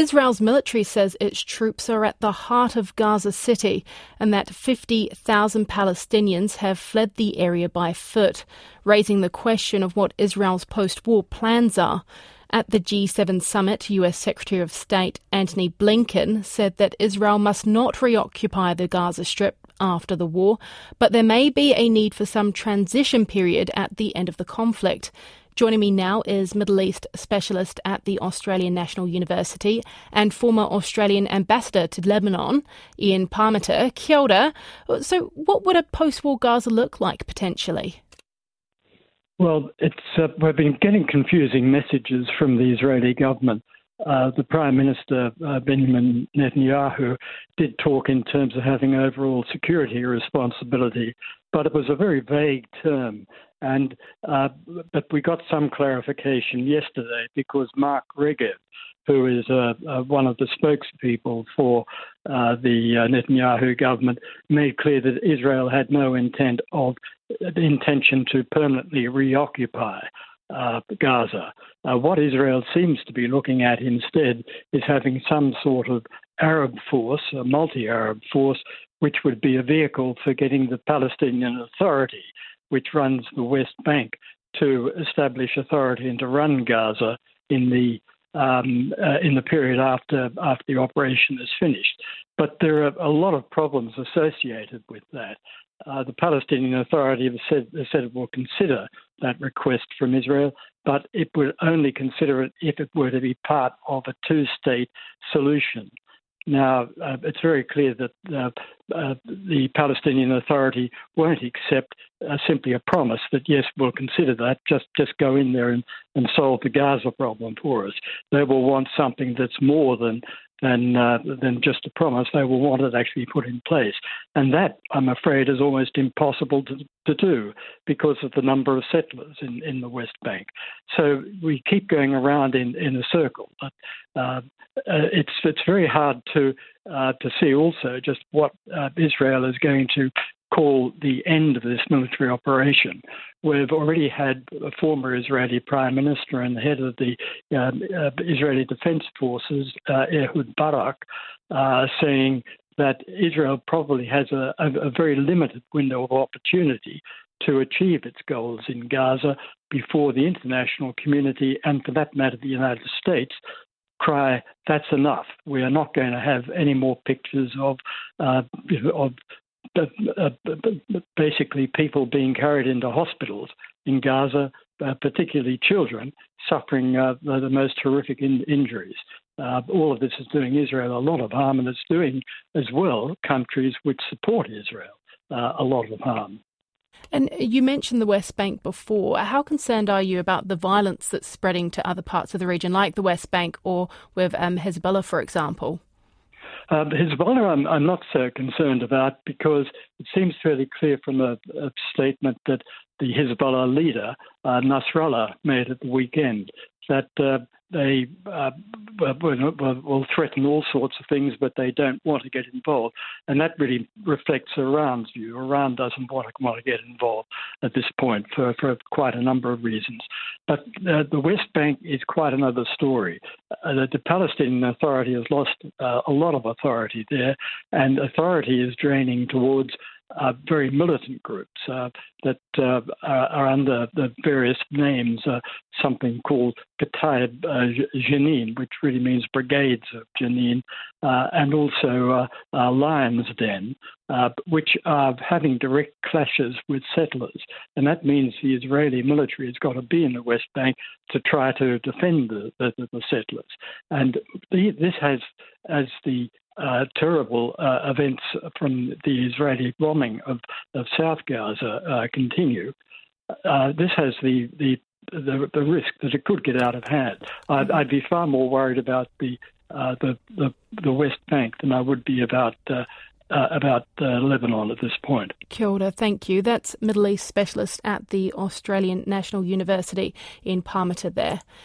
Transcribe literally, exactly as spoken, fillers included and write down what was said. Israel's military says its troops are at the heart of Gaza City and that fifty thousand Palestinians have fled the area by foot, raising the question of what Israel's post-war plans are. At the G seven summit, U S Secretary of State Antony Blinken said that Israel must not reoccupy the Gaza Strip after the war, but there may be a need for some transition period at the end of the conflict. Joining me now is Middle East specialist at the Australian National University and former Australian ambassador to Lebanon, Ian Parmeter. Kia ora. So what would a post-war Gaza look like potentially? Well, it's uh, we've been getting confusing messages from the Israeli government. Uh, the Prime Minister, uh, Benjamin Netanyahu, did talk in terms of having overall security responsibility, but it was a very vague term. And uh, but we got some clarification yesterday because Mark Regev, who is uh, uh, one of the spokespeople for uh, the uh, Netanyahu government, made clear that Israel had no intent of intention to permanently reoccupy Uh, Gaza. Uh, what Israel seems to be looking at instead is having some sort of Arab force, a multi-Arab force, which would be a vehicle for getting the Palestinian Authority, which runs the West Bank, to establish authority and to run Gaza in the um, uh, in the period after after the operation is finished. But there are a lot of problems associated with that. Uh, the Palestinian Authority has said, has said it will consider that request from Israel, but it would only consider it if it were to be part of a two-state solution. Now, uh, it's very clear that uh, uh, the Palestinian Authority won't accept uh, simply a promise that, yes, we'll consider that, just, just go in there and, and solve the Gaza problem for us. They will want something that's more than Than, uh, than just a promise. They will want it actually put in place. And that, I'm afraid, is almost impossible to, to do because of the number of settlers in, in the West Bank. So we keep going around in, in a circle. But uh, it's it's very hard to uh, to see also just what uh, Israel is going to call the end of this military operation. We've already had a former Israeli Prime Minister and the head of the um, uh, Israeli Defense Forces, uh, Ehud Barak, uh, saying that Israel probably has a, a, a very limited window of opportunity to achieve its goals in Gaza before the international community, and for that matter the United States, cry, that's enough. We are not going to have any more pictures of uh, of basically people being carried into hospitals in Gaza, uh, particularly children, suffering uh, the, the most horrific in, injuries. Uh, all of this is doing Israel a lot of harm, and it's doing as well countries which support Israel uh, a lot of harm. And you mentioned the West Bank before. How concerned are you about the violence that's spreading to other parts of the region, like the West Bank or with um, Hezbollah, for example? Uh, Hezbollah, I'm, I'm not so concerned about because it seems fairly clear from a, a statement that the Hezbollah leader, uh, Nasrallah, made at the weekend that uh, they uh, will threaten all sorts of things, but they don't want to get involved. And that really reflects Iran's view. Iran doesn't want to, want to get involved at this point for, for quite a number of reasons. But uh, the West Bank is quite another story. Uh, the, the Palestinian Authority has lost uh, a lot of authority there, and authority is draining towards Uh, very militant groups uh, that uh, are, are under the various names, uh, something called Kataib uh, Jenin, which really means Brigades of Jenin, uh, and also uh, uh, Lion's Den, uh, which are having direct clashes with settlers. And that means the Israeli military has got to be in the West Bank to try to defend the, the, the settlers. And the, this has, as the Uh, terrible uh, events from the Israeli bombing of, of South Gaza uh, continue, uh, this has the, the, the, the risk that it could get out of hand. I'd, I'd be far more worried about the, uh, the, the, the West Bank than I would be about uh, Uh, about uh, Lebanon at this point. Kia ora, thank you. That's Middle East specialist at the Australian National University, Ian Parmeter there.